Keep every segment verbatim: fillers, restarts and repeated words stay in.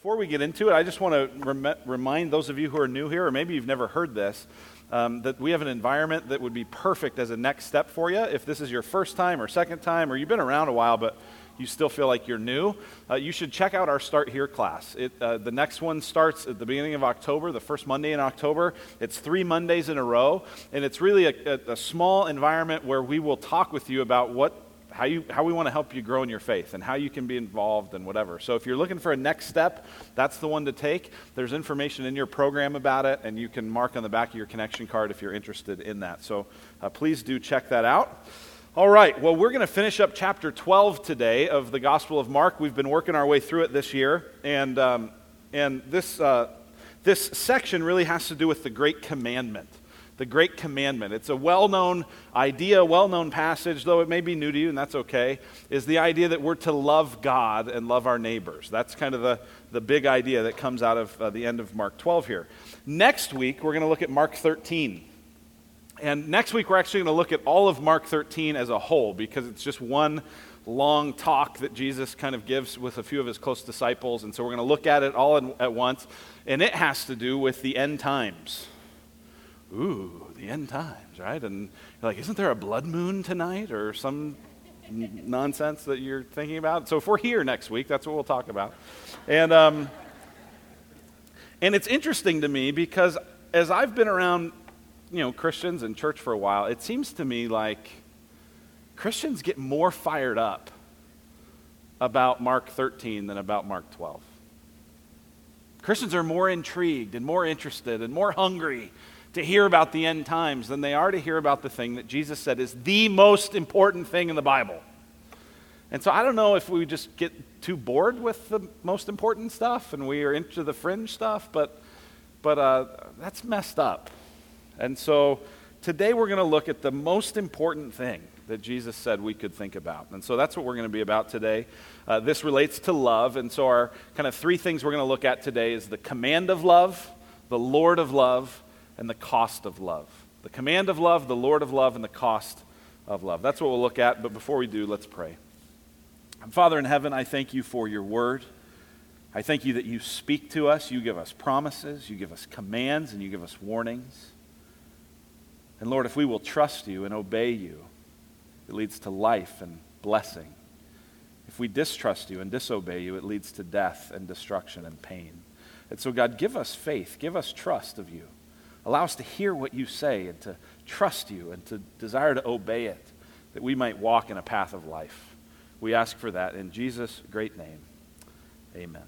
Before we get into it, I just want to rem- remind those of you who are new here, or maybe you've never heard this, um, that we have an environment that would be perfect as a next step for you. If this is your first time or second time, or you've been around a while, but you still feel like you're new, uh, you should check out our Start Here class. It, uh, the next one starts at the beginning of October, the first Monday in October. It's three Mondays in a row, and it's really a, a, a small environment where we will talk with you about what How you how we want to help you grow in your faith and how you can be involved and whatever. So if you're looking for a next step, that's the one to take. There's information in your program about it, and you can mark on the back of your connection card if you're interested in that. So uh, please do check that out. All right, well, we're going to finish up chapter twelve today of the Gospel of Mark. We've been working our way through it this year, and um, and this uh, this section really has to do with the Great Commandment. The Great Commandment. It's a well-known idea, well-known passage, though it may be new to you, and that's okay, is the idea that we're to love God and love our neighbors. That's kind of the, the big idea that comes out of uh, the end of Mark twelve here. Next week, we're going to look at Mark thirteen. And next week, we're actually going to look at all of Mark thirteen as a whole, because it's just one long talk that Jesus kind of gives with a few of his close disciples. And so we're going to look at it all in, at once, and it has to do with the end times. Ooh, the end times, right? And you're like, isn't there a blood moon tonight or some n- nonsense that you're thinking about? So if we're here next week, that's what we'll talk about. And um, and it's interesting to me because as I've been around, you know, Christians and church for a while, it seems to me like Christians get more fired up about Mark thirteen than about Mark twelve. Christians are more intrigued and more interested and more hungry to hear about the end times than they are to hear about the thing that Jesus said is the most important thing in the Bible. And so I don't know if we just get too bored with the most important stuff and we are into the fringe stuff, but but uh, that's messed up. And so today we're going to look at the most important thing that Jesus said we could think about. And so that's what we're going to be about today. Uh, this relates to love, and so our kind of three things we're going to look at today is the command of love, the Lord of love, and the cost of love. The command of love, the Lord of love, and the cost of love. That's what we'll look at, but before we do, let's pray. Father in heaven, I thank you for your word. I thank you that you speak to us, you give us promises, you give us commands, and you give us warnings. And Lord, if we will trust you and obey you, it leads to life and blessing. If we distrust you and disobey you, it leads to death and destruction and pain. And so God, give us faith, give us trust of you. Allow us to hear what you say and to trust you and to desire to obey it, that we might walk in a path of life. We ask for that in Jesus' great name. Amen.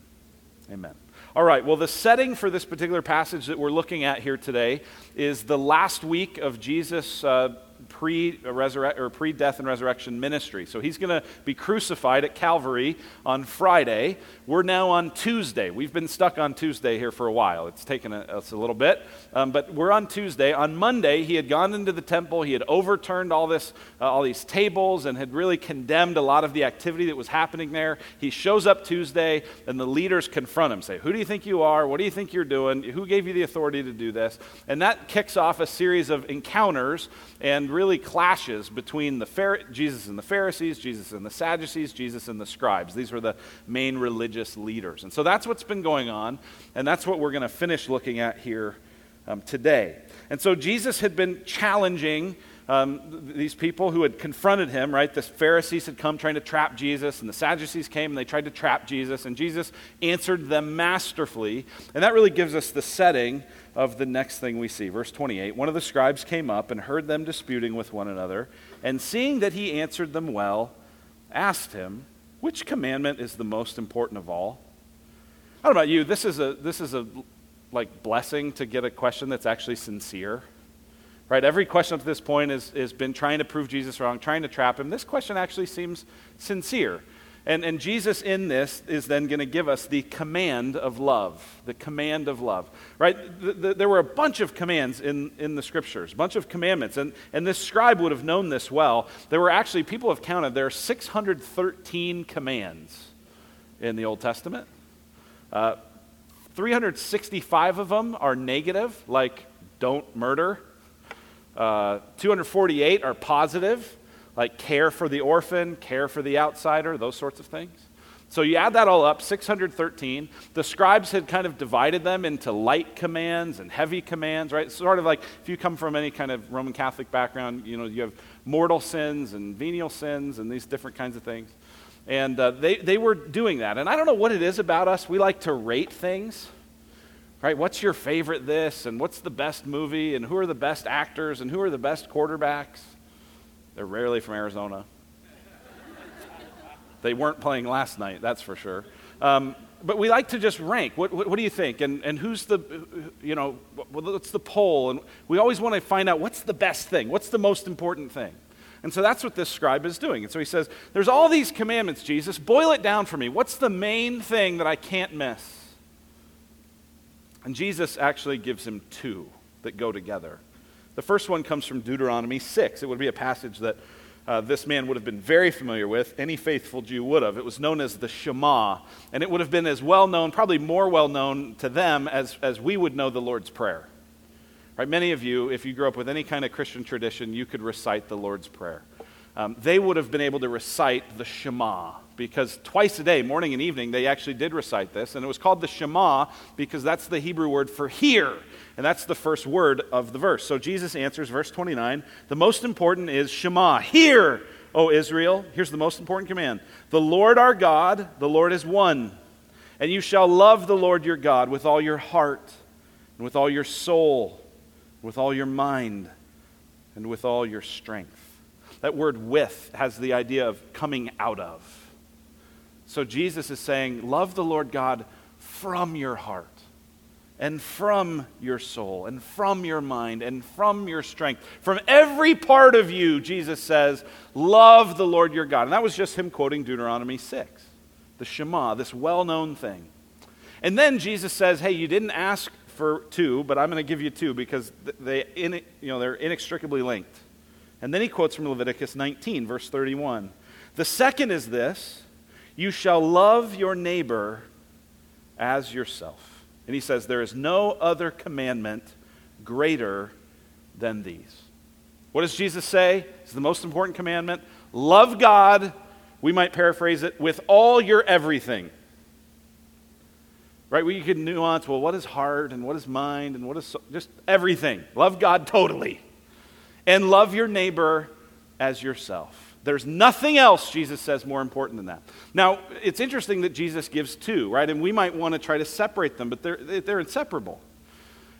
Amen. All right, well, the setting for this particular passage that we're looking at here today is the last week of Jesus' uh, pre-resurre- or pre-death and resurrection ministry. So he's going to be crucified at Calvary on Friday. We're now on Tuesday. We've been stuck on Tuesday here for a while. It's taken us a, a little bit, um, but we're on Tuesday. On Monday, he had gone into the temple. He had overturned all this, uh, all these tables and had really condemned a lot of the activity that was happening there. He shows up Tuesday, and the leaders confront him, say, who do you think you are? What do you think you're doing? Who gave you the authority to do this? And that kicks off a series of encounters and really clashes between the Phar- Jesus and the Pharisees, Jesus and the Sadducees, Jesus and the scribes. These were the main religious leaders. And so that's what's been going on, and that's what we're going to finish looking at here um, today. And so Jesus had been challenging Um, these people who had confronted him, right? The Pharisees had come trying to trap Jesus, and the Sadducees came and they tried to trap Jesus, and Jesus answered them masterfully. And that really gives us the setting of the next thing we see. Verse twenty-eight, one of the scribes came up and heard them disputing with one another, and seeing that he answered them well, asked him, which commandment is the most important of all? I don't know about you, this is a, this is a like blessing to get a question that's actually sincere. Right, every question up to this point has been trying to prove Jesus wrong, trying to trap him. This question actually seems sincere. And, and Jesus in this is then going to give us the command of love, the command of love. Right? The, the, there were a bunch of commands in, in the scriptures, a bunch of commandments. And, and this scribe would have known this well. There were actually, people have counted, there are six hundred thirteen commands in the Old Testament. Uh, three hundred sixty-five of them are negative, like don't murder. Uh, two hundred forty-eight are positive, like care for the orphan, care for the outsider, those sorts of things. So you add that all up, six hundred thirteen. The scribes had kind of divided them into light commands and heavy commands, right? Sort of like if you come from any kind of Roman Catholic background, you know, you have mortal sins and venial sins and these different kinds of things. And uh, they, they were doing that. And I don't know what it is about us. We like to rate things, right? What's your favorite this? And what's the best movie? And who are the best actors? And who are the best quarterbacks? They're rarely from Arizona. They weren't playing last night, that's for sure. Um, but we like to just rank. What, what, what do you think? And and who's the, you know, what's the poll? And we always want to find out what's the best thing. What's the most important thing? And so that's what this scribe is doing. And so he says, there's all these commandments, Jesus. Boil it down for me. What's the main thing that I can't miss? And Jesus actually gives him two that go together. The first one comes from Deuteronomy six. It would be a passage that uh, this man would have been very familiar with. Any faithful Jew would have. It was known as the Shema. And it would have been as well known, probably more well known to them as, as we would know the Lord's Prayer. Right, many of you, if you grew up with any kind of Christian tradition, you could recite the Lord's Prayer. Um, they would have been able to recite the Shema because twice a day, morning and evening, they actually did recite this. And it was called the Shema because that's the Hebrew word for hear. And that's the first word of the verse. So Jesus answers, verse twenty-nine, the most important is Shema. Hear, O Israel. Here's the most important command. The Lord our God, the Lord is one. And you shall love the Lord your God with all your heart and with all your soul, with all your mind, and with all your strength. That word with has the idea of coming out of. So Jesus is saying, love the Lord God from your heart, and from your soul, and from your mind, and from your strength. From every part of you, Jesus says, love the Lord your God. And that was just him quoting Deuteronomy six, the Shema, this well-known thing. And then Jesus says, hey, you didn't ask for two, but I'm going to give you two because they, in, you know, they're inextricably linked. And then he quotes from Leviticus nineteen, verse thirty-one. The second is this, you shall love your neighbor as yourself. And he says, there is no other commandment greater than these. What does Jesus say? It's the most important commandment. Love God, we might paraphrase it, with all your everything. Right, we could nuance, well, what is heart and what is mind and what is soul? Just everything. Love God totally. And love your neighbor as yourself. There's nothing else, Jesus says, more important than that. Now, it's interesting that Jesus gives two, right? And we might want to try to separate them, but they're, they're inseparable.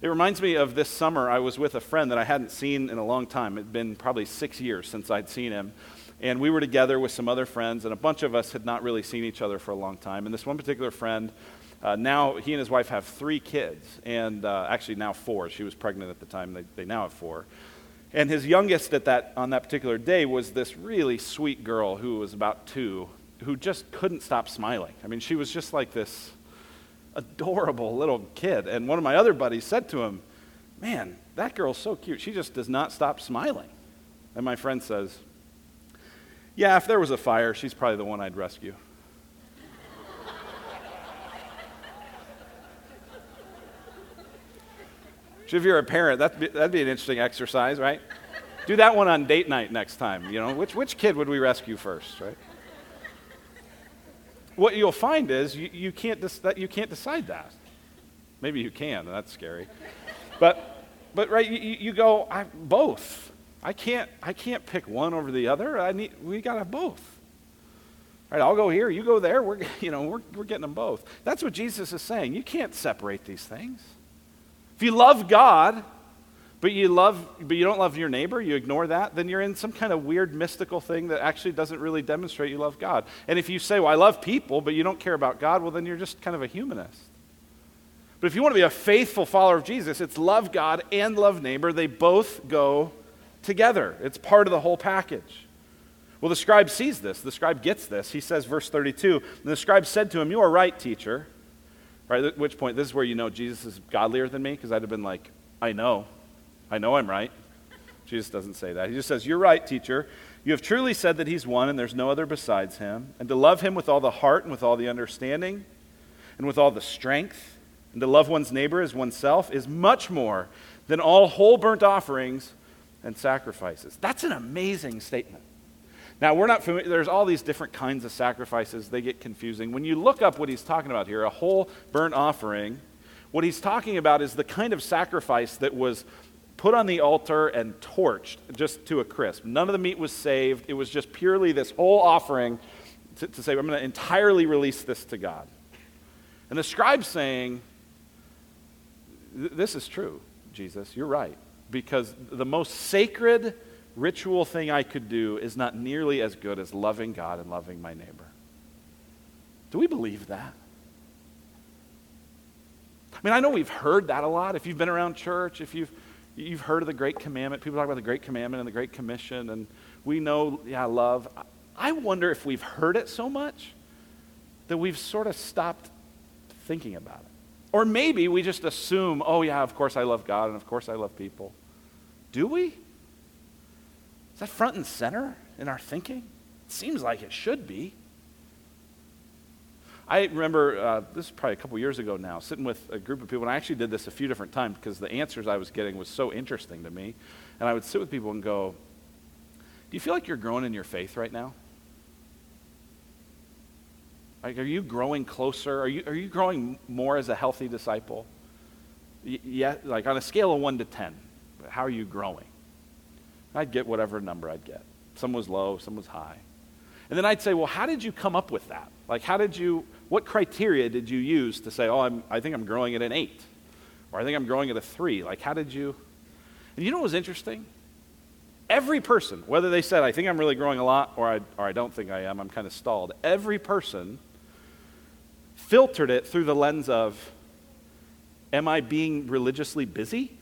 It reminds me of this summer, I was with a friend that I hadn't seen in a long time. It'd been probably six years since I'd seen him. And we were together with some other friends, and a bunch of us had not really seen each other for a long time. And this one particular friend, Uh, now he and his wife have three kids, and uh, actually now four. She was pregnant at the time. They, they now have four. And his youngest at that on that particular day was this really sweet girl who was about two, who just couldn't stop smiling. I mean, she was just like this adorable little kid. And one of my other buddies said to him, man, that girl's so cute. She just does not stop smiling. And my friend says, yeah, if there was a fire, she's probably the one I'd rescue. If you're a parent, that'd be, that'd be an interesting exercise, right? Do that one on date night next time, you know. Which which kid would we rescue first, right? What you'll find is you, you, can't, des- you can't decide that. Maybe you can, and that's scary. But, but right, you, you go, I, both. I can't, I can't pick one over the other. I need, we got to have both. All right, I'll go here, you go there. We're, you know, we're, we're getting them both. That's what Jesus is saying. You can't separate these things. If you love God, but you love, but you don't love your neighbor, you ignore that, then you're in some kind of weird mystical thing that actually doesn't really demonstrate you love God. And if you say, well, I love people, but you don't care about God, well, then you're just kind of a humanist. But if you want to be a faithful follower of Jesus, it's love God and love neighbor. They both go together. It's part of the whole package. Well, the scribe sees this. The scribe gets this. He says, verse thirty-two, and the scribe said to him, you are right, teacher. Right, at which point, this is where you know Jesus is godlier than me, because I'd have been like, I know. I know I'm right. Jesus doesn't say that. He just says, you're right, teacher. You have truly said that he's one and there's no other besides him, and to love him with all the heart and with all the understanding and with all the strength, and to love one's neighbor as oneself is much more than all whole burnt offerings and sacrifices. That's an amazing statement. Now, we're not familiar. There's all these different kinds of sacrifices. They get confusing. When you look up what he's talking about here, a whole burnt offering, what he's talking about is the kind of sacrifice that was put on the altar and torched just to a crisp. None of the meat was saved. It was just purely this whole offering to, to say, I'm going to entirely release this to God. And the scribe's saying, this is true, Jesus. You're right. Because the most sacred ritual thing I could do is not nearly as good as loving God and loving my neighbor. Do we believe that? I mean, I know we've heard that a lot. If you've been around church, if you've you've heard of the Great Commandment, people talk about the Great Commandment and the Great Commission, and we know, yeah, love. I wonder if we've heard it so much that we've sort of stopped thinking about it. Or maybe we just assume, oh yeah, of course I love God and of course I love people. Do we? Is that front and center in our thinking? It seems like it should be. I remember, uh, this is probably a couple years ago now, sitting with a group of people, and I actually did this a few different times because the answers I was getting was so interesting to me. And I would sit with people and go, do you feel like you're growing in your faith right now? Like, are you growing closer? Are you are you growing more as a healthy disciple? Y- yeah, like on a scale of one to ten, how are you growing? I'd get whatever number I'd get. Some was low, some was high. And then I'd say, well, how did you come up with that? Like, how did you, what criteria did you use to say, oh, I'm, I think I'm growing at an eight, or I think I'm growing at a three? Like, how did you, and you know what was interesting? Every person, whether they said, I think I'm really growing a lot, or I, or I don't think I am, I'm kind of stalled, every person filtered it through the lens of, am I being religiously busy?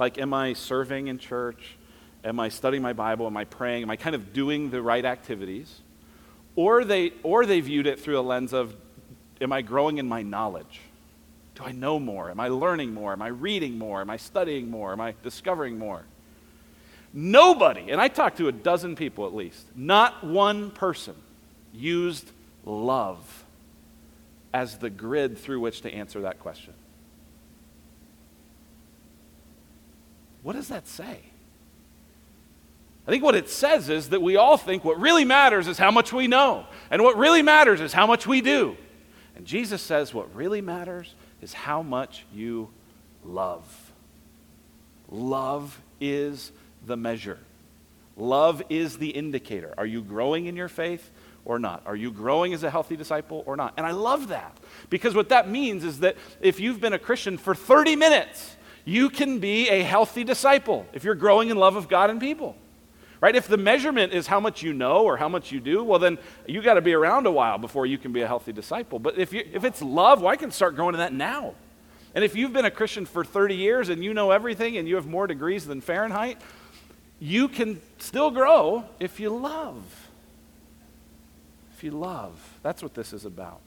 Like, am I serving in church? Am I studying my Bible? Am I praying? Am I kind of doing the right activities? Or they or they viewed it through a lens of, am I growing in my knowledge? Do I know more? Am I learning more? Am I reading more? Am I studying more? Am I discovering more? Nobody, and I talked to a dozen people at least, not one person used love as the grid through which to answer that question. What does that say? I think what it says is that we all think what really matters is how much we know, and what really matters is how much we do. And Jesus says what really matters is how much you love. Love is the measure. Love is the indicator. Are you growing in your faith or not? Are you growing as a healthy disciple or not? And I love that, because what that means is that if you've been a Christian for thirty minutes, you can be a healthy disciple if you're growing in love of God and people. Right? If the measurement is how much you know or how much you do, well, then you got to be around a while before you can be a healthy disciple. But if you, if it's love, well, I can start growing in that now. And if you've been a Christian for thirty years and you know everything and you have more degrees than Fahrenheit, you can still grow if you love. If you love. That's what this is about.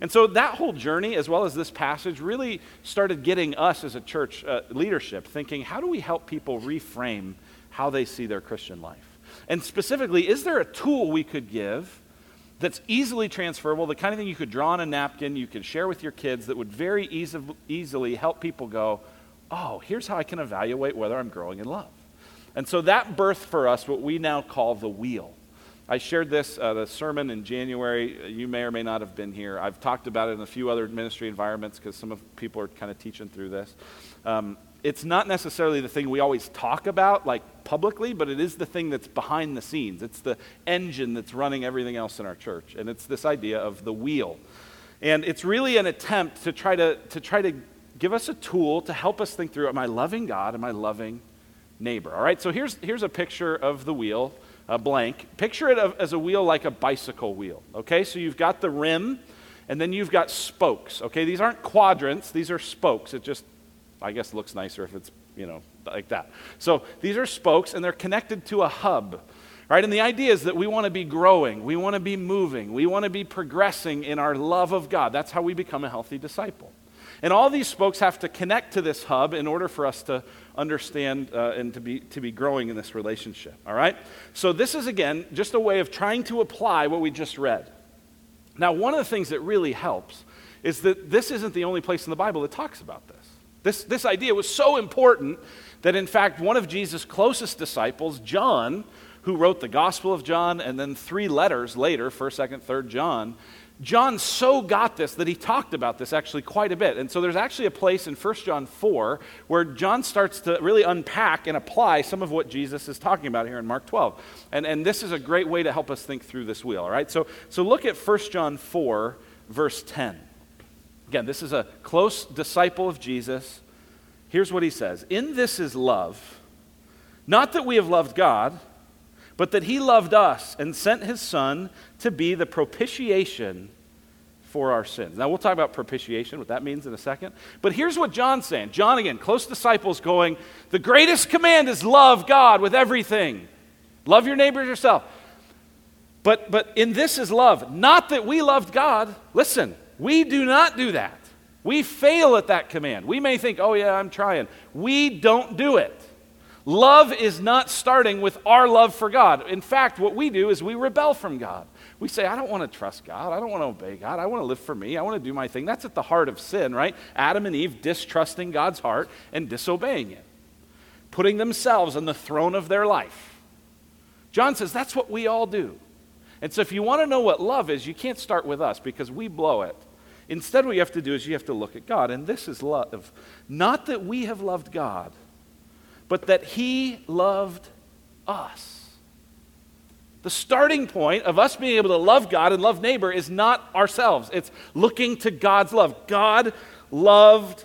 And so that whole journey, as well as this passage, really started getting us as a church uh, leadership thinking, how do we help people reframe how they see their Christian life? And specifically, is there a tool we could give that's easily transferable, the kind of thing you could draw on a napkin, you could share with your kids, that would very easy, easily help people go, oh, here's how I can evaluate whether I'm growing in love. And so that birthed for us what we now call the wheel. I shared this, uh, the sermon in January. You may or may not have been here. I've talked about it in a few other ministry environments because some of people are kind of teaching through this. Um, It's not necessarily the thing we always talk about, like publicly, but it is the thing that's behind the scenes. It's the engine that's running everything else in our church, and it's this idea of the wheel. And it's really an attempt to try to to try to give us a tool to help us think through, am I loving God? Am I loving neighbor? All right, so here's here's a picture of the wheel, a blank. Picture it of, as a wheel like a bicycle wheel, okay? So you've got the rim, and then you've got spokes, okay? These aren't quadrants. These are spokes. It just... I guess it looks nicer if it's, you know, like that. So these are spokes, and they're connected to a hub, right? And the idea is that we want to be growing. We want to be moving. We want to be progressing in our love of God. That's how we become a healthy disciple. And all these spokes have to connect to this hub in order for us to understand uh, and to be to be growing in this relationship, all right? So this is, again, just a way of trying to apply what we just read. Now, one of the things that really helps is that this isn't the only place in the Bible that talks about this. This, this idea was so important that, in fact, one of Jesus' closest disciples, John, who wrote the Gospel of John, and then three letters later, first, second, third John, John so got this that he talked about this actually quite a bit. And so there's actually a place in First John four where John starts to really unpack and apply some of what Jesus is talking about here in Mark twelve. And, and this is a great way to help us think through this wheel, all right? So, so look at First John four, verse ten. Again, this is a close disciple of Jesus. Here's what he says. In this is love, not that we have loved God, but that he loved us and sent his Son to be the propitiation for our sins. Now, we'll talk about propitiation, what that means in a second. But here's what John's saying. John, again, close disciples going, the greatest command is love God with everything. Love your neighbor as yourself. But, but in this is love, not that we loved God. Listen, we do not do that. We fail at that command. We may think, oh, yeah, I'm trying. We don't do it. Love is not starting with our love for God. In fact, what we do is we rebel from God. We say, I don't want to trust God. I don't want to obey God. I want to live for me. I want to do my thing. That's at the heart of sin, right? Adam and Eve distrusting God's heart and disobeying it, putting themselves on the throne of their life. John says that's what we all do. And so if you want to know what love is, you can't start with us because we blow it. Instead, what you have to do is you have to look at God. And this is love. Not that we have loved God, but that he loved us. The starting point of us being able to love God and love neighbor is not ourselves. It's looking to God's love. God loved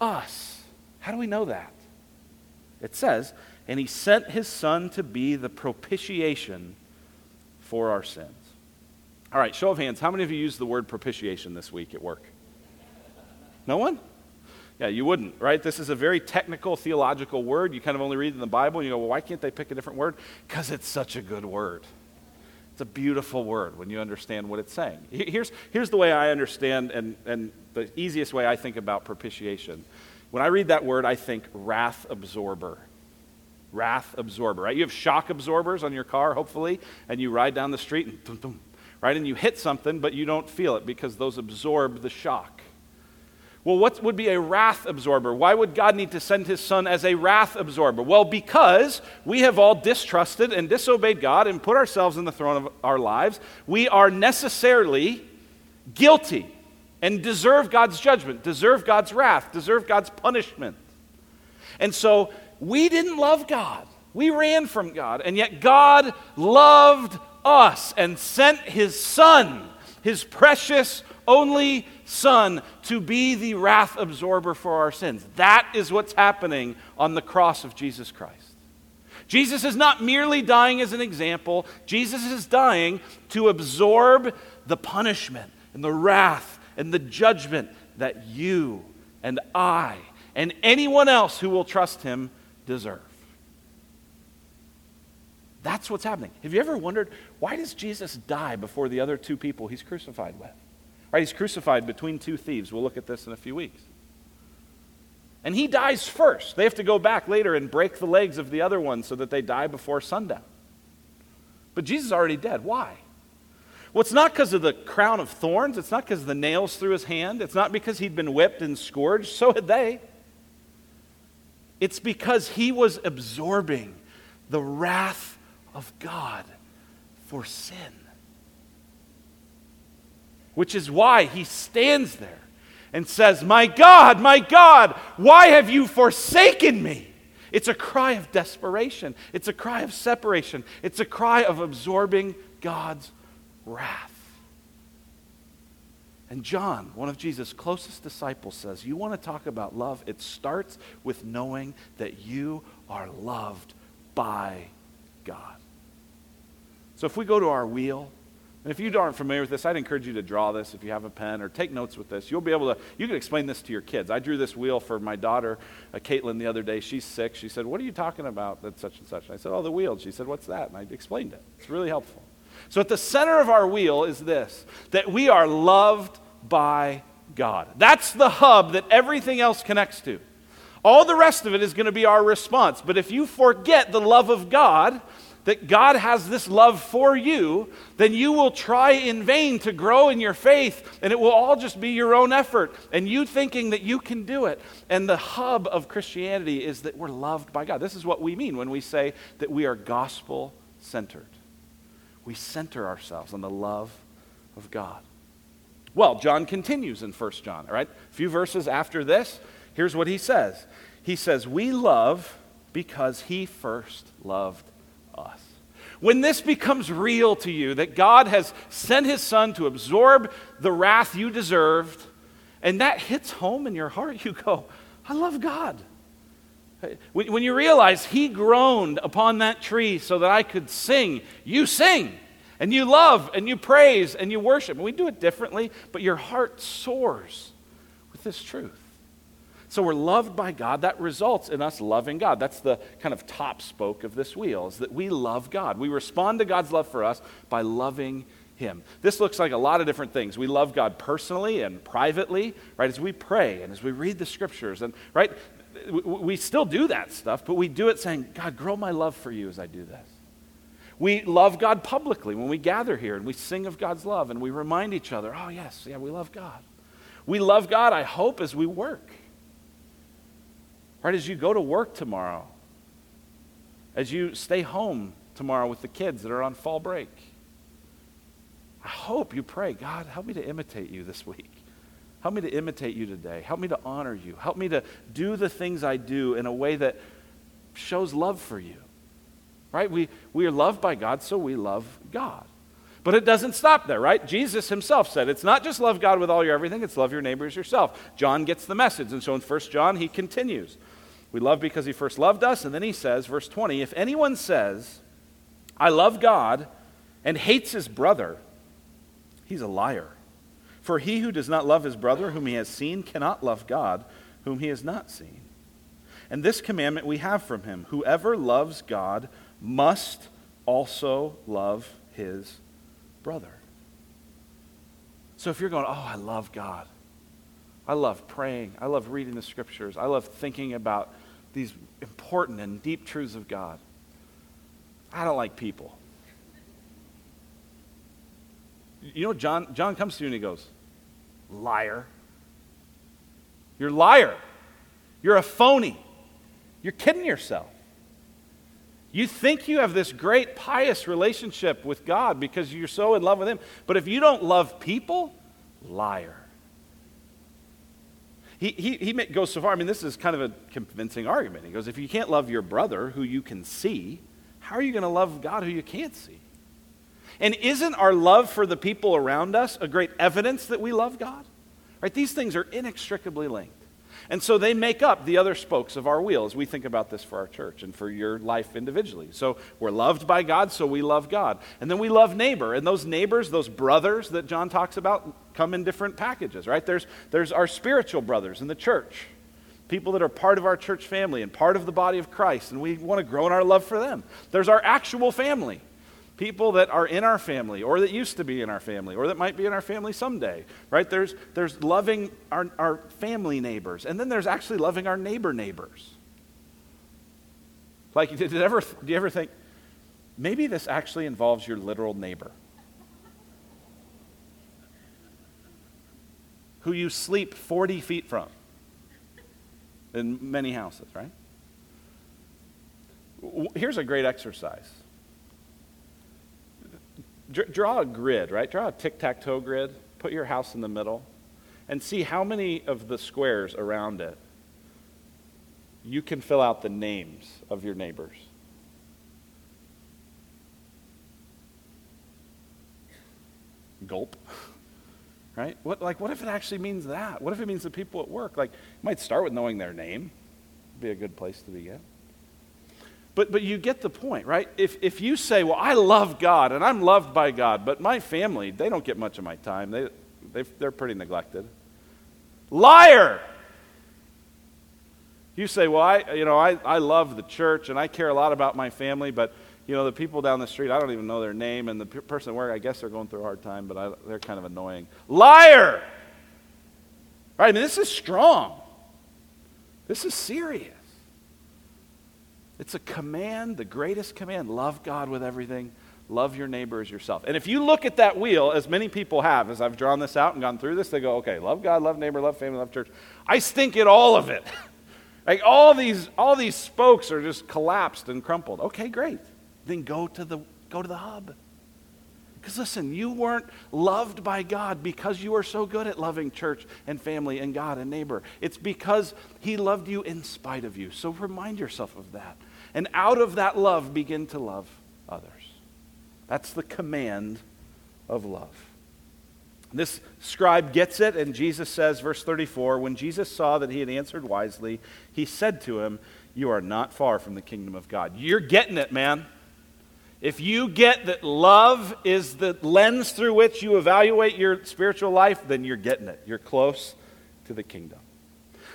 us. How do we know that? It says, and he sent his Son to be the propitiation for our sins. All right, show of hands, how many of you used the word propitiation this week at work? No one? Yeah, you wouldn't, right? This is a very technical, theological word. You kind of only read in the Bible, and you go, well, why can't they pick a different word? Because it's such a good word. It's a beautiful word when you understand what it's saying. Here's, here's the way I understand, and, and the easiest way I think about propitiation. When I read that word, I think wrath absorber. Wrath absorber, right? You have shock absorbers on your car, hopefully, and you ride down the street, and dum, dum, right? And you hit something, but you don't feel it because those absorb the shock. Well, what would be a wrath absorber? Why would God need to send his Son as a wrath absorber? Well, because we have all distrusted and disobeyed God and put ourselves in the throne of our lives. We are necessarily guilty and deserve God's judgment, deserve God's wrath, deserve God's punishment. And so we didn't love God. We ran from God. And yet God loved us and sent his Son, his precious only Son, to be the wrath absorber for our sins. That is what's happening on the cross of Jesus Christ. Jesus is not merely dying as an example. Jesus is dying to absorb the punishment and the wrath and the judgment that you and I and anyone else who will trust him deserve. That's what's happening. Have you ever wondered, why does Jesus die before the other two people he's crucified with? Right, he's crucified between two thieves. We'll look at this in a few weeks. And he dies first. They have to go back later and break the legs of the other one so that they die before sundown. But Jesus is already dead. Why? Well, it's not because of the crown of thorns. It's not because of the nails through his hand. It's not because he'd been whipped and scourged. So had they. It's because he was absorbing the wrath of God for sin. Which is why he stands there and says, my God, my God, why have you forsaken me? It's a cry of desperation. It's a cry of separation. It's a cry of absorbing God's wrath. And John, one of Jesus' closest disciples, says, you want to talk about love? It starts with knowing that you are loved by God. So if we go to our wheel, and if you aren't familiar with this, I'd encourage you to draw this if you have a pen or take notes with this. You'll be able to, you can explain this to your kids. I drew this wheel for my daughter, uh, Caitlin, the other day. She's sick. She said, what are you talking about? That's such and such. And I said, oh, the wheel. And she said, what's that? And I explained it. It's really helpful. So at the center of our wheel is this, that we are loved by God. That's the hub that everything else connects to. All the rest of it is going to be our response. But if you forget the love of God, that God has this love for you, then you will try in vain to grow in your faith, and it will all just be your own effort, and you thinking that you can do it. And the hub of Christianity is that we're loved by God. This is what we mean when we say that we are gospel centered. We center ourselves on the love of God. Well, John continues in First John, all right? A few verses after this, here's what he says. He says, we love because he first loved us. When this becomes real to you, that God has sent his son to absorb the wrath you deserved, and that hits home in your heart, you go, I love God. When you realize he groaned upon that tree so that I could sing, you sing, and you love, and you praise, and you worship. And we do it differently, but your heart soars with this truth. So we're loved by God. That results in us loving God. That's the kind of top spoke of this wheel, is that we love God. We respond to God's love for us by loving him. This looks like a lot of different things. We love God personally and privately, right? As we pray and as we read the scriptures, and right, we still do that stuff, but we do it saying, God, grow my love for you as I do this. We love God publicly when we gather here and we sing of God's love and we remind each other, oh yes, yeah, we love God. We love God, I hope, as we work. Right, as you go to work tomorrow, as you stay home tomorrow with the kids that are on fall break, I hope you pray, God, help me to imitate you this week. Help me to imitate you today. Help me to honor you. Help me to do the things I do in a way that shows love for you. Right? We, we are loved by God, so we love God. But it doesn't stop there, right? Jesus himself said, it's not just love God with all your everything, it's love your neighbor as yourself. John gets the message, and so in First John, he continues. We love because he first loved us, and then he says, verse twenty, if anyone says, I love God and hates his brother, he's a liar. For he who does not love his brother whom he has seen cannot love God whom he has not seen. And this commandment we have from him, whoever loves God must also love his brother. So if you're going, oh, I love God. I love praying. I love reading the scriptures. I love thinking about these important and deep truths of God. I don't like people. You know, John, John comes to you and he goes, liar. You're a liar. You're a phony. You're kidding yourself. You think you have this great pious relationship with God because you're so in love with him. But if you don't love people, liar. He, he, he goes so far, I mean, this is kind of a convincing argument. He goes, if you can't love your brother who you can see, how are you going to love God who you can't see? And isn't our love for the people around us a great evidence that we love God? Right? These things are inextricably linked. And so they make up the other spokes of our wheel as we think about this for our church and for your life individually. So we're loved by God, so we love God. And then we love neighbor. And those neighbors, those brothers that John talks about, come in different packages, right? There's, there's our spiritual brothers in the church. People that are part of our church family and part of the body of Christ. And we want to grow in our love for them. There's our actual family. People that are in our family or that used to be in our family or that might be in our family someday, right? There's there's loving our, our family neighbors. And then there's actually loving our neighbor neighbors. Like, did it ever, do you ever think, maybe this actually involves your literal neighbor? Who you sleep forty feet from in many houses, right? Here's a great exercise. Draw a grid, right? Draw a tic-tac-toe grid. Put your house in the middle and see how many of the squares around it you can fill out the names of your neighbors. Gulp. Right? What, like, what if it actually means that? What if it means the people at work? Like, you might start with knowing their name. It'd be a good place to begin. But but you get the point, right? If if you say, well, I love God and I'm loved by God, but my family, they don't get much of my time. They, they they're pretty neglected. Liar! You say, well, I you know I, I love the church and I care a lot about my family, but you know the people down the street, I don't even know their name, and the pe- person at work, I guess they're going through a hard time, but I, they're kind of annoying. Liar! Right? I mean, this is strong. This is serious. It's a command, the greatest command. Love God with everything. Love your neighbor as yourself. And if you look at that wheel, as many people have, as I've drawn this out and gone through this, they go, okay, love God, love neighbor, love family, love church. I stink at all of it. Like all these all these spokes are just collapsed and crumpled. Okay, great. Then go to the Go to the hub. Because listen, you weren't loved by God because you were so good at loving church and family and God and neighbor. It's because he loved you in spite of you. So remind yourself of that. And out of that love, begin to love others. That's the command of love. This scribe gets it, and Jesus says, verse thirty-four, when Jesus saw that he had answered wisely, he said to him, you are not far from the kingdom of God. You're getting it, man. If you get that love is the lens through which you evaluate your spiritual life, then you're getting it. You're close to the kingdom.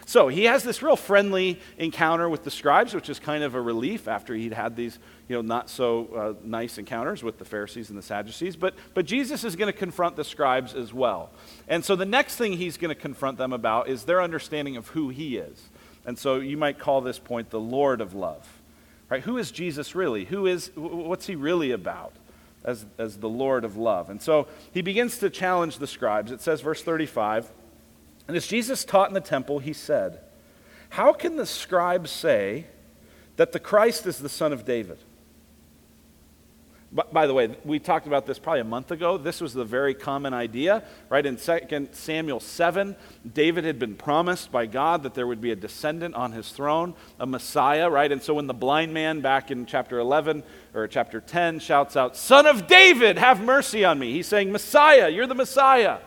So he has this real friendly encounter with the scribes, which is kind of a relief after he'd had these, you know, not so uh, nice encounters with the Pharisees and the Sadducees. But, but Jesus is going to confront the scribes as well. And so the next thing he's going to confront them about is their understanding of who he is. And so you might call this point the Lord of love. Right? Who is Jesus really? Who is, what's he really about as, as the Lord of love? And so he begins to challenge the scribes. It says, verse thirty-five, and as Jesus taught in the temple, he said, how can the scribes say that the Christ is the son of David? By, by the way, we talked about this probably a month ago. This was the very common idea, right? In Second Samuel seven, David had been promised by God that there would be a descendant on his throne, a Messiah, right? And so when the blind man back in chapter eleven or chapter ten shouts out, Son of David, have mercy on me. He's saying, Messiah, you're the Messiah.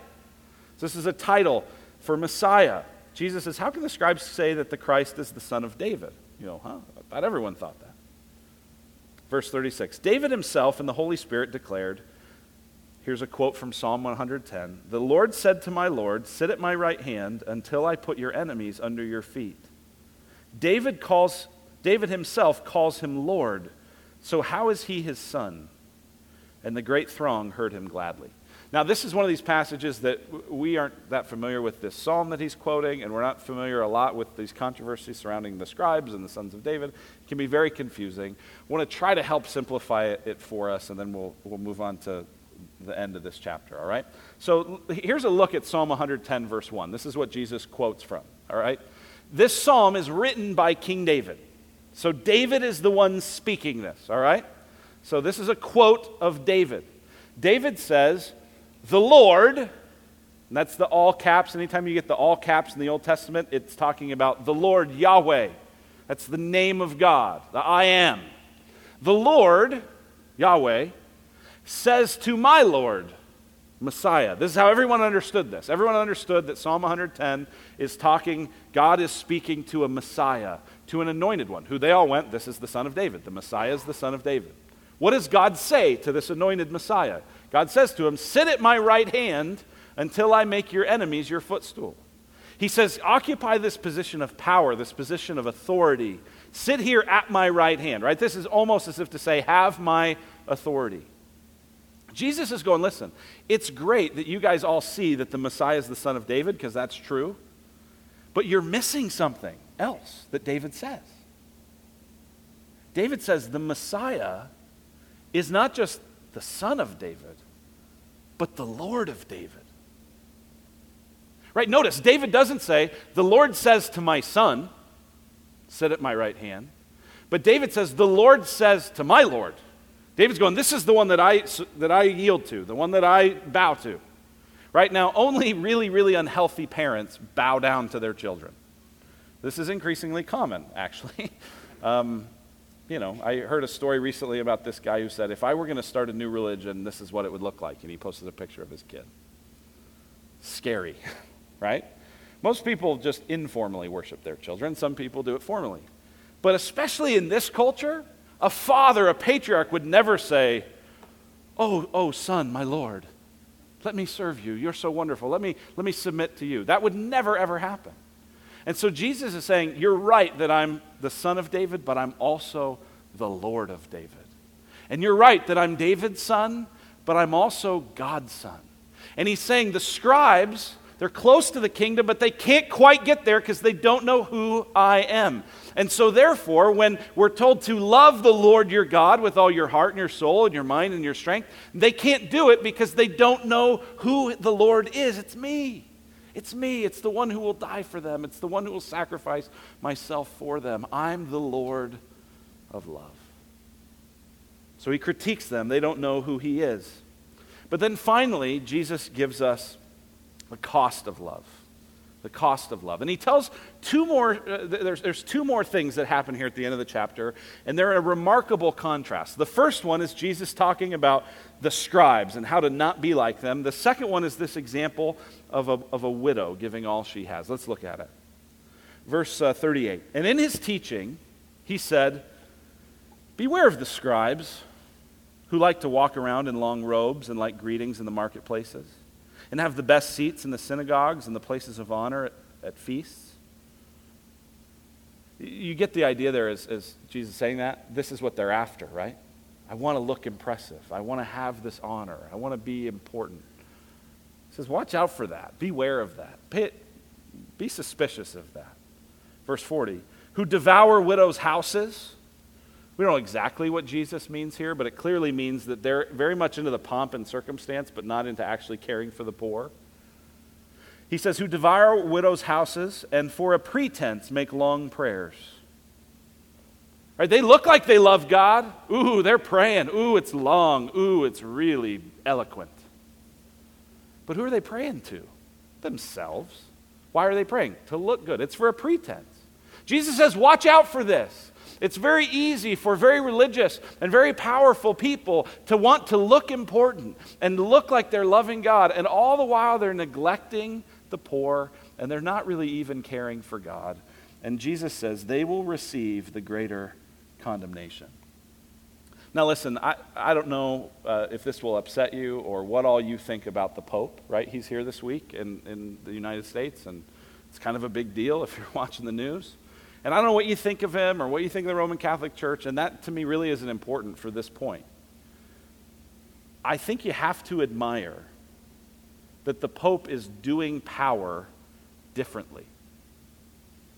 So this is a title for Messiah. Jesus says, how can the scribes say that the Christ is the son of David? You know, huh? I thought everyone thought that. Verse thirty-six, David himself and the Holy Spirit declared, here's a quote from Psalm one ten, the Lord said to my Lord, sit at my right hand until I put your enemies under your feet. David calls, David himself calls him Lord, so how is he his son? And the great throng heard him gladly. Now this is one of these passages that we aren't that familiar with this psalm that he's quoting, and we're not familiar a lot with these controversies surrounding the scribes and the sons of David. It can be very confusing. I want to try to help simplify it, it for us, and then we'll we'll move on to the end of this chapter, all right? So here's a look at Psalm one ten, verse one. This is what Jesus quotes from, all right? This psalm is written by King David. So David is the one speaking this, all right? So this is a quote of David. David says, the Lord, and that's the all caps. Anytime you get the all caps in the Old Testament, it's talking about the Lord Yahweh. That's the name of God, the I am. The Lord, Yahweh, says to my Lord, Messiah. This is how everyone understood this. Everyone understood that Psalm one ten is talking, God is speaking to a Messiah, to an anointed one, who they all went, this is the son of David. The Messiah is the son of David. What does God say to this anointed Messiah? God says to him, sit at my right hand until I make your enemies your footstool. He says, occupy this position of power, this position of authority. Sit here at my right hand, right? This is almost as if to say, have my authority. Jesus is going, listen, it's great that you guys all see that the Messiah is the son of David, because that's true, but you're missing something else that David says. David says the Messiah is not just the son of David, but the Lord of David. Right? Notice, David doesn't say, the Lord says to my son, sit at my right hand. But David says, the Lord says to my Lord. David's going, this is the one that I, that I yield to, the one that I bow to. Right? Now, only really, really unhealthy parents bow down to their children. This is increasingly common, actually. um, You know, I heard a story recently about this guy who said, if I were going to start a new religion, this is what it would look like. And he posted a picture of his kid. Scary, right? Most people just informally worship their children. Some people do it formally. But especially in this culture, a father, a patriarch would never say, oh, oh, son, my Lord, let me serve you. You're so wonderful. Let me, let me submit to you. That would never, ever happen. And so Jesus is saying, you're right that I'm the son of David, but I'm also the Lord of David. And you're right that I'm David's son, but I'm also God's son. And he's saying the scribes, they're close to the kingdom, but they can't quite get there because they don't know who I am. And so therefore, when we're told to love the Lord your God with all your heart and your soul and your mind and your strength, they can't do it because they don't know who the Lord is. It's me. It's me. It's the one who will die for them. It's the one who will sacrifice myself for them. I'm the Lord of love. So he critiques them. They don't know who he is. But then finally, Jesus gives us the cost of love. The cost of love. And he tells two more, uh, there's, there's two more things that happen here at the end of the chapter, and they're a remarkable contrast. The first one is Jesus talking about the scribes and how to not be like them. The second one is this example of a, of a widow giving all she has. Let's look at it. Verse uh, thirty-eight, and in his teaching, he said, beware of the scribes who like to walk around in long robes and like greetings in the marketplaces, and have the best seats in the synagogues and the places of honor at, at feasts. You get the idea there as, as Jesus saying that. This is what they're after, right? I want to look impressive. I want to have this honor. I want to be important. He says, watch out for that. Beware of that. Pay it, be suspicious of that. Verse forty, who devour widows' houses. We don't know exactly what Jesus means here, but it clearly means that they're very much into the pomp and circumstance, but not into actually caring for the poor. He says, who devour widows' houses and for a pretense make long prayers. Right? They look like they love God. Ooh, they're praying. Ooh, it's long. Ooh, it's really eloquent. But who are they praying to? Themselves. Why are they praying? To look good. It's for a pretense. Jesus says, watch out for this. It's very easy for very religious and very powerful people to want to look important and look like they're loving God, and all the while they're neglecting the poor and they're not really even caring for God. And Jesus says they will receive the greater condemnation. Now listen, I, I don't know uh, if this will upset you or what all you think about the Pope, right? He's here this week in, in the United States, and it's kind of a big deal if you're watching the news. And I don't know what you think of him or what you think of the Roman Catholic Church, and that to me really isn't important for this point. I think you have to admire that the Pope is doing power differently.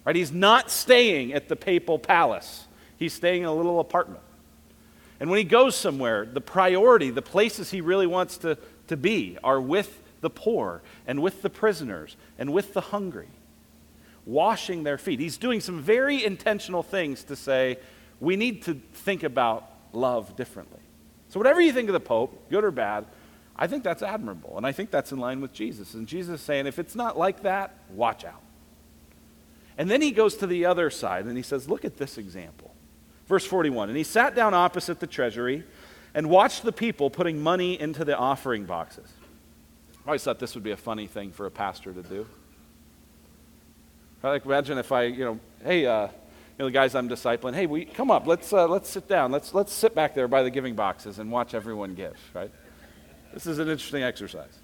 Right? He's not staying at the papal palace. He's staying in a little apartment. And when he goes somewhere, the priority, the places he really wants to, to be are with the poor and with the prisoners and with the hungry. Washing their feet. He's doing some very intentional things to say, we need to think about love differently. So whatever you think of the Pope, good or bad, I think that's admirable. And I think that's in line with Jesus. And Jesus is saying, if it's not like that, watch out. And then he goes to the other side and he says, look at this example. Verse forty-one, and he sat down opposite the treasury and watched the people putting money into the offering boxes. I always thought this would be a funny thing for a pastor to do. Like imagine if I, you know, hey, uh, you know, the guys I'm discipling, hey, we come up, let's uh, let's sit down, let's let's sit back there by the giving boxes and watch everyone give. Right? This is an interesting exercise.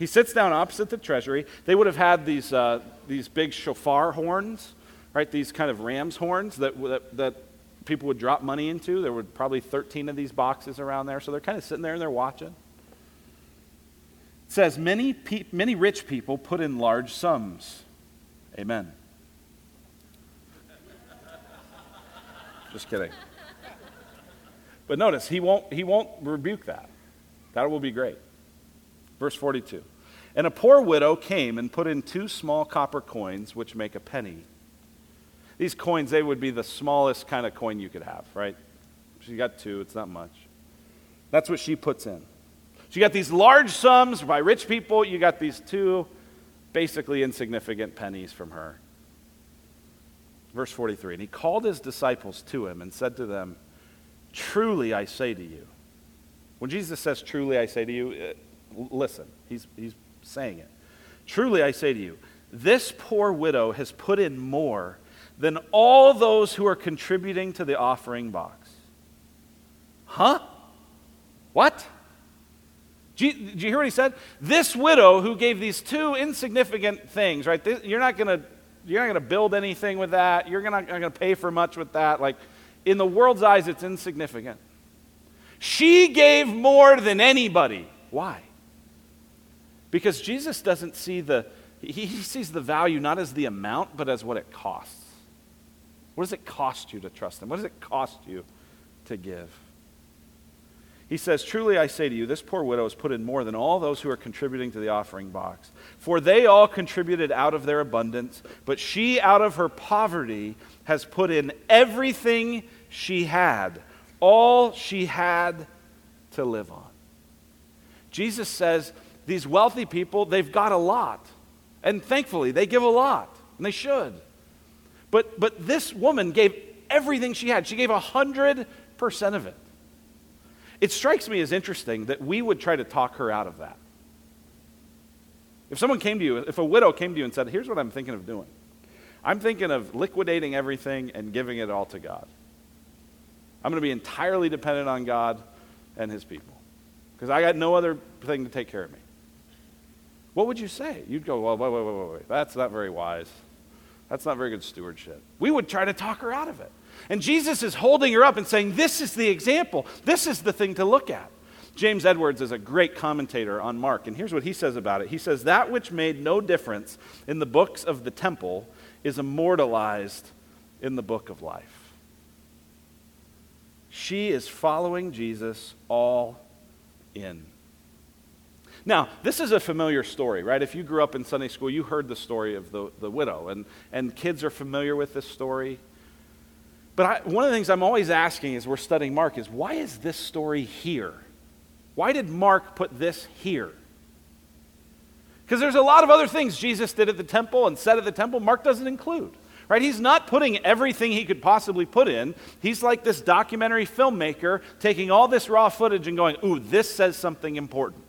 He sits down opposite the treasury. They would have had these uh, these big shofar horns, right? These kind of ram's horns that, that that people would drop money into. There were probably thirteen of these boxes around there, so they're kind of sitting there and they're watching. It says many pe- many rich people put in large sums. Amen. Just kidding. But notice, he won't, he won't rebuke that. That will be great. Verse forty-two. And a poor widow came and put in two small copper coins, which make a penny. These coins, they would be the smallest kind of coin you could have, right? She got two. It's not much. That's what she puts in. She got these large sums by rich people. You got these two basically insignificant pennies from her. Verse forty-three, and he called his disciples to him and said to them, truly I say to you. When Jesus says, truly I say to you, listen, he's, he's saying it. Truly I say to you, this poor widow has put in more than all those who are contributing to the offering box. Huh? What? Did you, did you hear what he said? This widow who gave these two insignificant things, right? This, you're not going to you're not going to build anything with that. You're not, not going to pay for much with that. Like, in the world's eyes, it's insignificant. She gave more than anybody. Why? Because Jesus doesn't see the, he, he sees the value not as the amount, but as what it costs. What does it cost you to trust him? What does it cost you to give? He says, truly I say to you, this poor widow has put in more than all those who are contributing to the offering box. For they all contributed out of their abundance, but she out of her poverty has put in everything she had, all she had to live on. Jesus says these wealthy people, they've got a lot. And thankfully, they give a lot, and they should. But but this woman gave everything she had. She gave one hundred percent of it. It strikes me as interesting that we would try to talk her out of that. If someone came to you, if a widow came to you and said, here's what I'm thinking of doing. I'm thinking of liquidating everything and giving it all to God. I'm going to be entirely dependent on God and his people because I got no other thing to take care of me. What would you say? You'd go, well, wait, wait, wait, wait, wait. That's not very wise. That's not very good stewardship. We would try to talk her out of it. And Jesus is holding her up and saying, this is the example. This is the thing to look at. James Edwards is a great commentator on Mark, and here's what he says about it. He says, that which made no difference in the books of the temple is immortalized in the book of life. She is following Jesus all in. Now, this is a familiar story, right? If you grew up in Sunday school, you heard the story of the, the widow, and, and kids are familiar with this story. But I, one of the things I'm always asking as we're studying Mark is, why is this story here? Why did Mark put this here? Because there's a lot of other things Jesus did at the temple and said at the temple Mark doesn't include. Right? He's not putting everything he could possibly put in. He's like this documentary filmmaker taking all this raw footage and going, ooh, this says something important.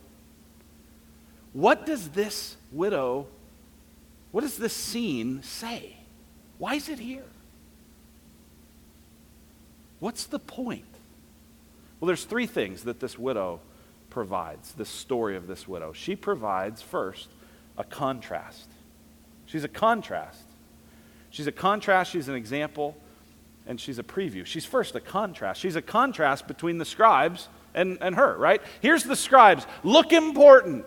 What does this widow, what does this scene say? Why is it here? What's the point? Well, there's three things that this widow provides, this story of this widow. She provides, first, a contrast. She's a contrast. She's a contrast, she's an example, and she's a preview. She's first a contrast. She's a contrast between the scribes and, and her, right? Here's the scribes. Look important.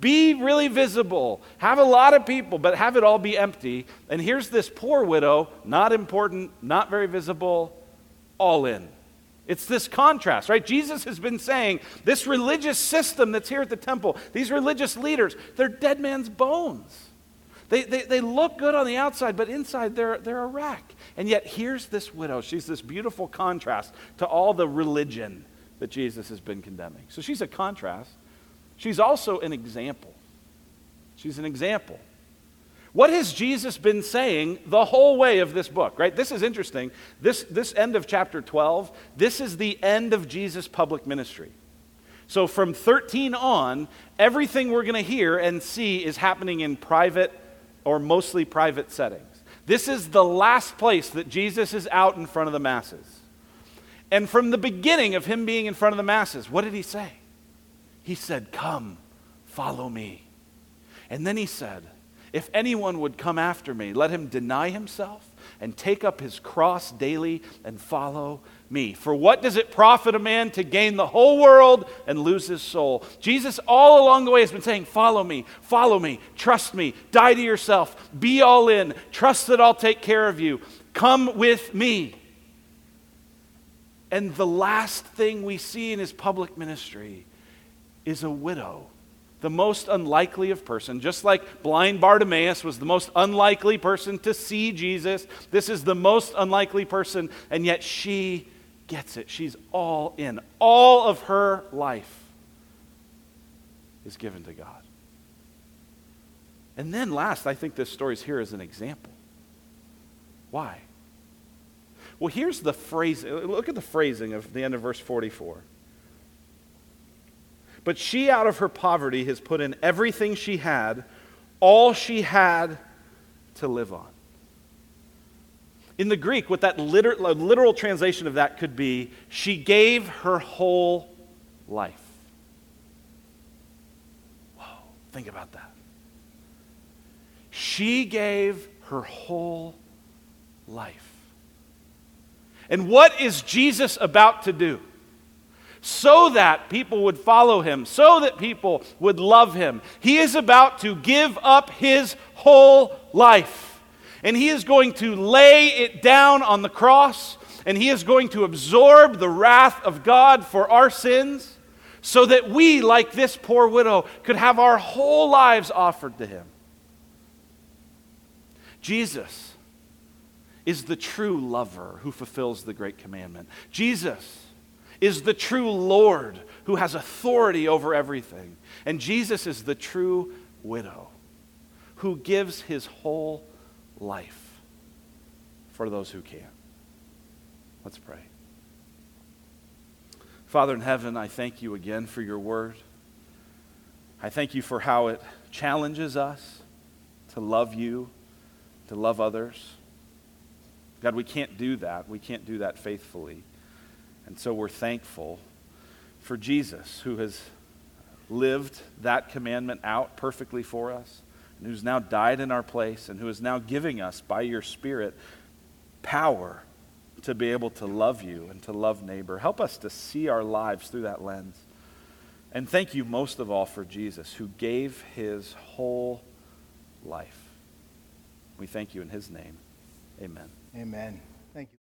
Be really visible. Have a lot of people, but have it all be empty. And here's this poor widow, not important, not very visible, all in. It's this contrast, right? Jesus has been saying this religious system that's here at the temple, these religious leaders, they're dead man's bones. They, they they look good on the outside, but inside they're, they're a wreck. And yet here's this widow. She's this beautiful contrast to all the religion that Jesus has been condemning. So she's a contrast. She's also an example. She's an example. What has Jesus been saying the whole way of this book, right? This is interesting. This, this end of chapter twelve, this is the end of Jesus' public ministry. So from thirteen on, everything we're going to hear and see is happening in private or mostly private settings. This is the last place that Jesus is out in front of the masses. And from the beginning of him being in front of the masses, what did he say? He said, come, follow me. And then he said, if anyone would come after me, let him deny himself and take up his cross daily and follow me. For what does it profit a man to gain the whole world and lose his soul? Jesus all along the way has been saying, follow me, follow me, trust me, die to yourself, be all in, trust that I'll take care of you, come with me. And the last thing we see in his public ministry is a widow, the most unlikely of person. Just like blind Bartimaeus was the most unlikely person to see Jesus, this is the most unlikely person, and yet she gets it. She's all in. All of her life is given to God. And then last, I think this story's here as an example. Why? Well, here's the phrase. Look at the phrasing of the end of verse forty-four. But she out of her poverty has put in everything she had, all she had to live on. In the Greek, what that liter- literal translation of that could be, she gave her whole life. Whoa, think about that. She gave her whole life. And what is Jesus about to do? So that people would follow him, so that people would love him. He is about to give up his whole life. And he is going to lay it down on the cross, and he is going to absorb the wrath of God for our sins, so that we, like this poor widow, could have our whole lives offered to him. Jesus is the true lover who fulfills the great commandment. Jesus is the true Lord who has authority over everything. And Jesus is the true widow who gives his whole life for those who can. Let's pray. Father in heaven, I thank you again for your word. I thank you for how it challenges us to love you, to love others. God, we can't do that. We can't do that faithfully. And so we're thankful for Jesus, who has lived that commandment out perfectly for us, and who's now died in our place, and who is now giving us, by your Spirit, power to be able to love you and to love neighbor. Help us to see our lives through that lens. And thank you most of all for Jesus, who gave his whole life. We thank you in his name. Amen. Amen. Thank you.